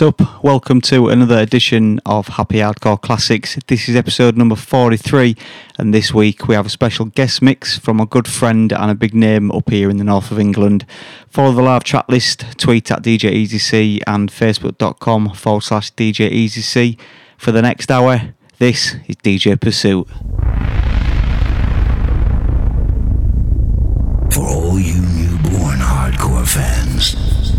What's up? Welcome to another edition of Happy Hardcore Classics. This is episode number 43, and this week we have a special guest mix from a good friend and a big name up here in the north of England. Follow the live chat list, tweet at DJEasyC and facebook.com/DJEasyC. For the next hour, this is DJ Pursuit. For all you newborn hardcore fans,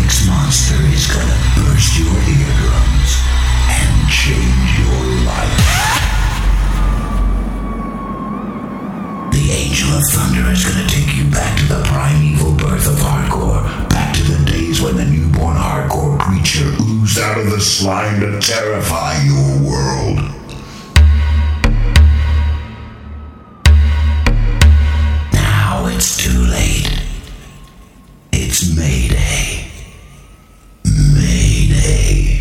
Mix monster is gonna burst your eardrums and change your life. The Angel of Thunder is gonna take you back to the primeval birth of hardcore, back to the days when the newborn hardcore creature oozed out of the slime to terrify your world. It's too late. It's Mayday. Mayday.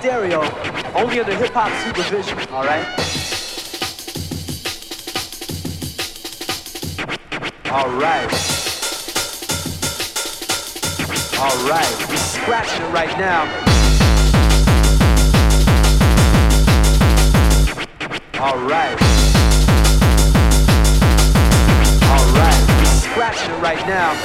Stereo, only under hip-hop supervision, all right? All right. All right, we're scratching it right now. All right. All right, we're scratching it right now.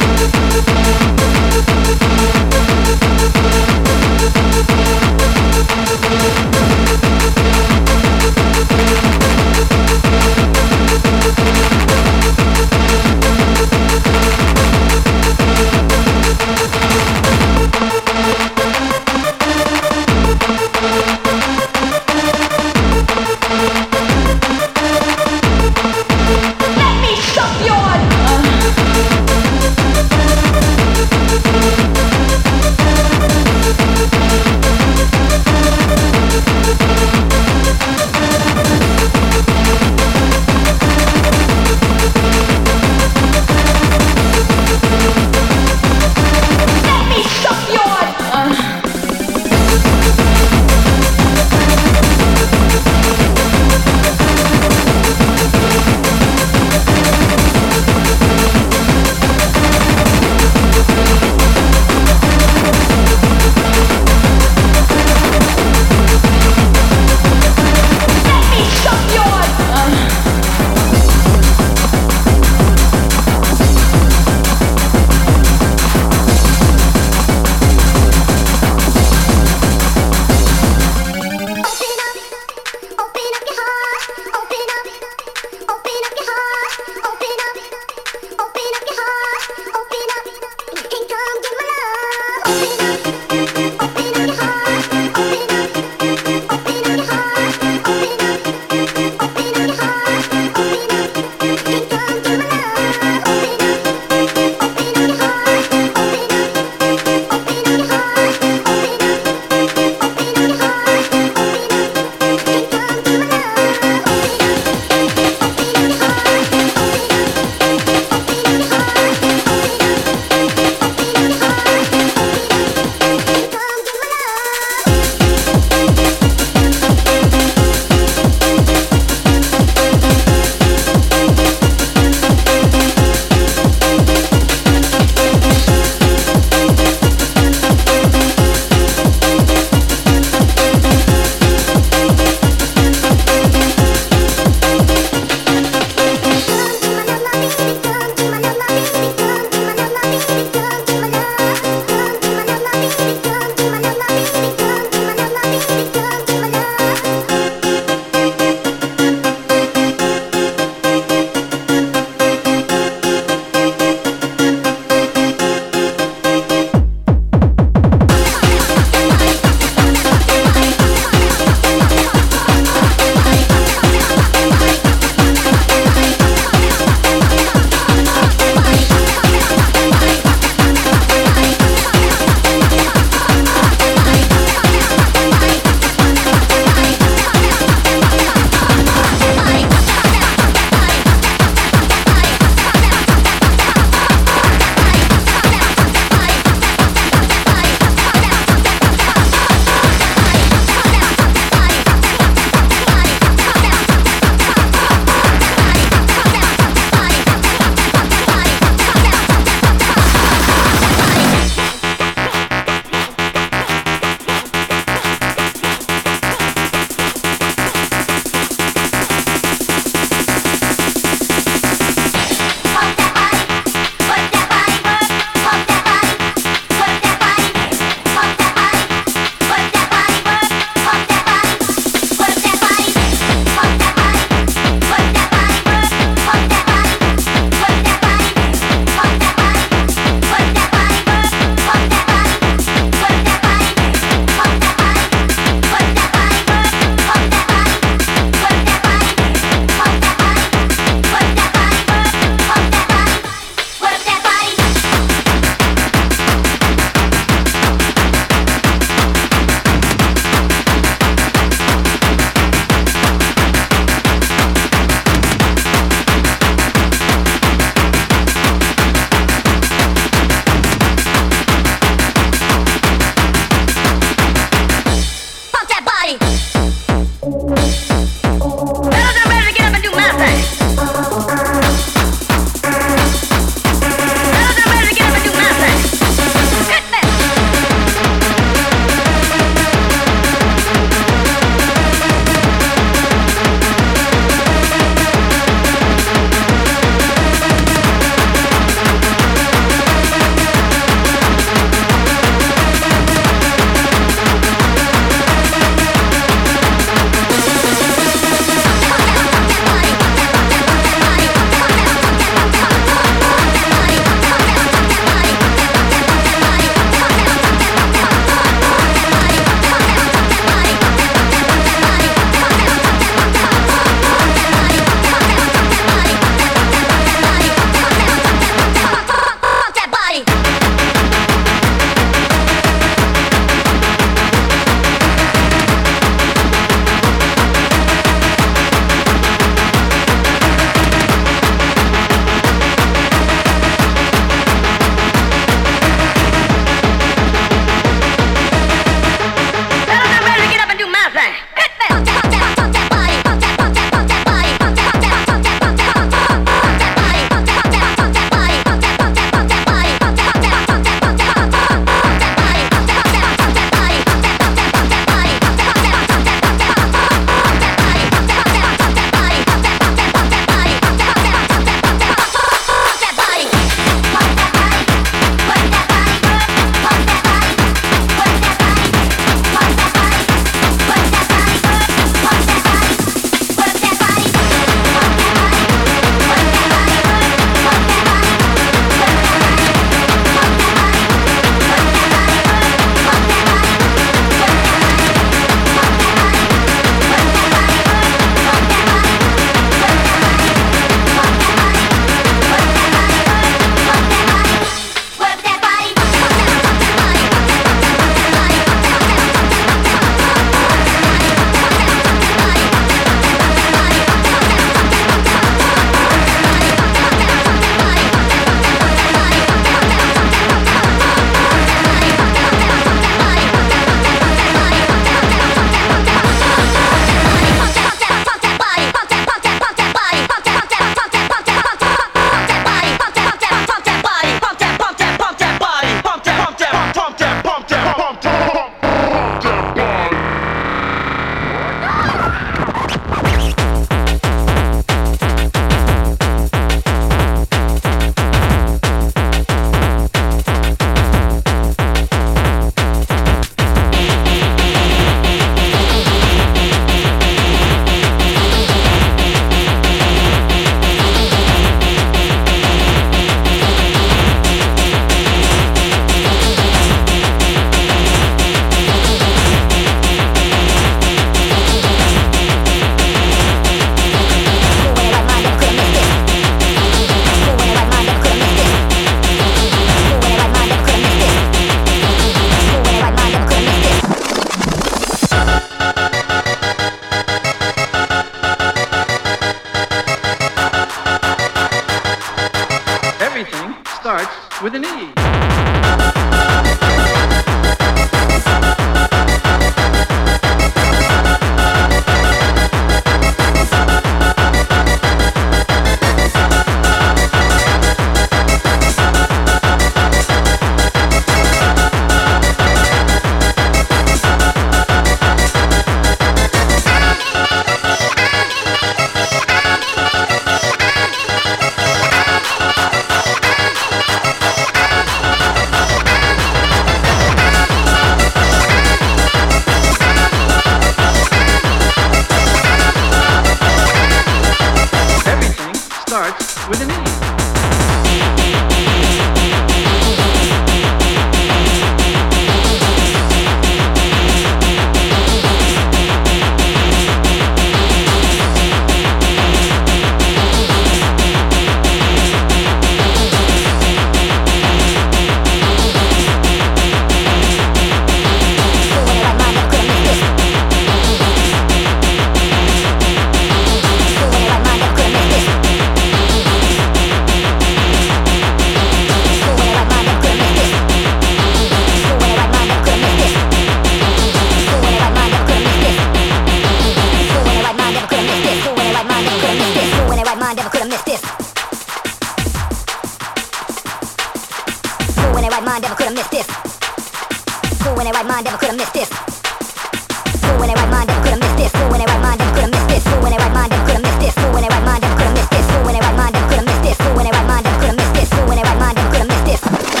missed this. Who in their right mind ever could have missed this? Who in their right mind ever could have missed this? Who in their right mind ever could have missed this? Who in their right mind ever could have missed this? Who in their right mind ever could have missed this? Who in their right mind ever could have missed this? Who in their right mind ever could have missed this? Who in their right mind ever could have missed this?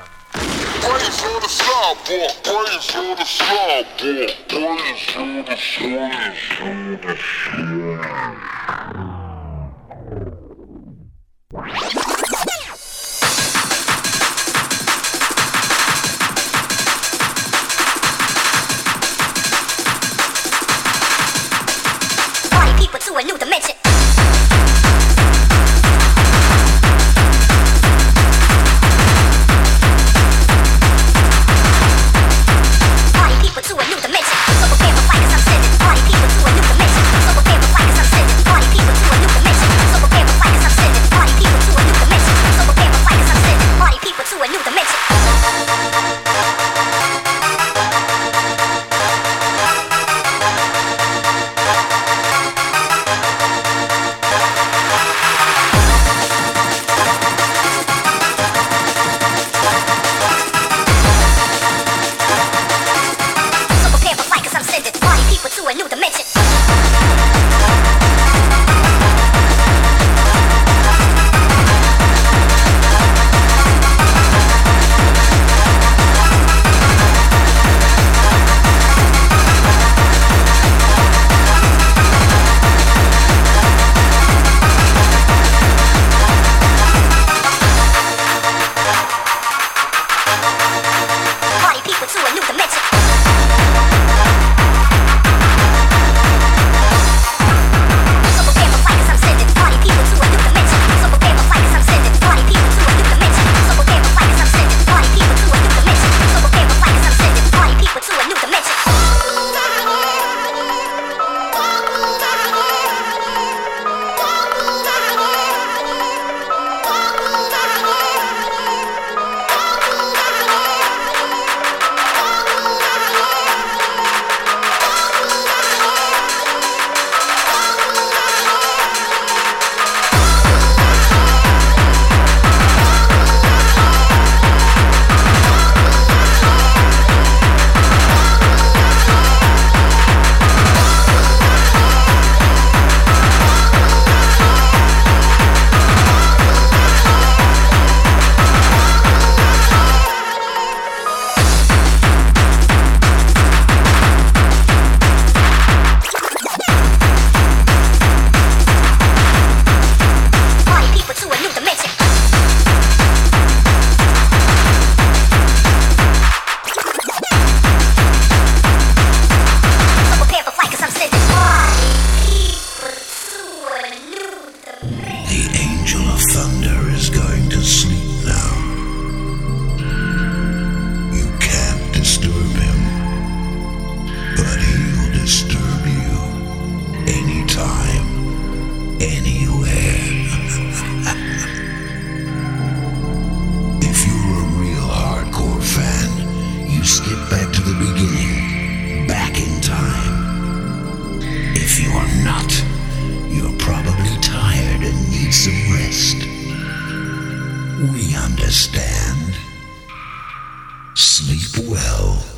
Praise on the sidewalk, praise on the sidewalk, praise on the sidewalk. Understand? Sleep well.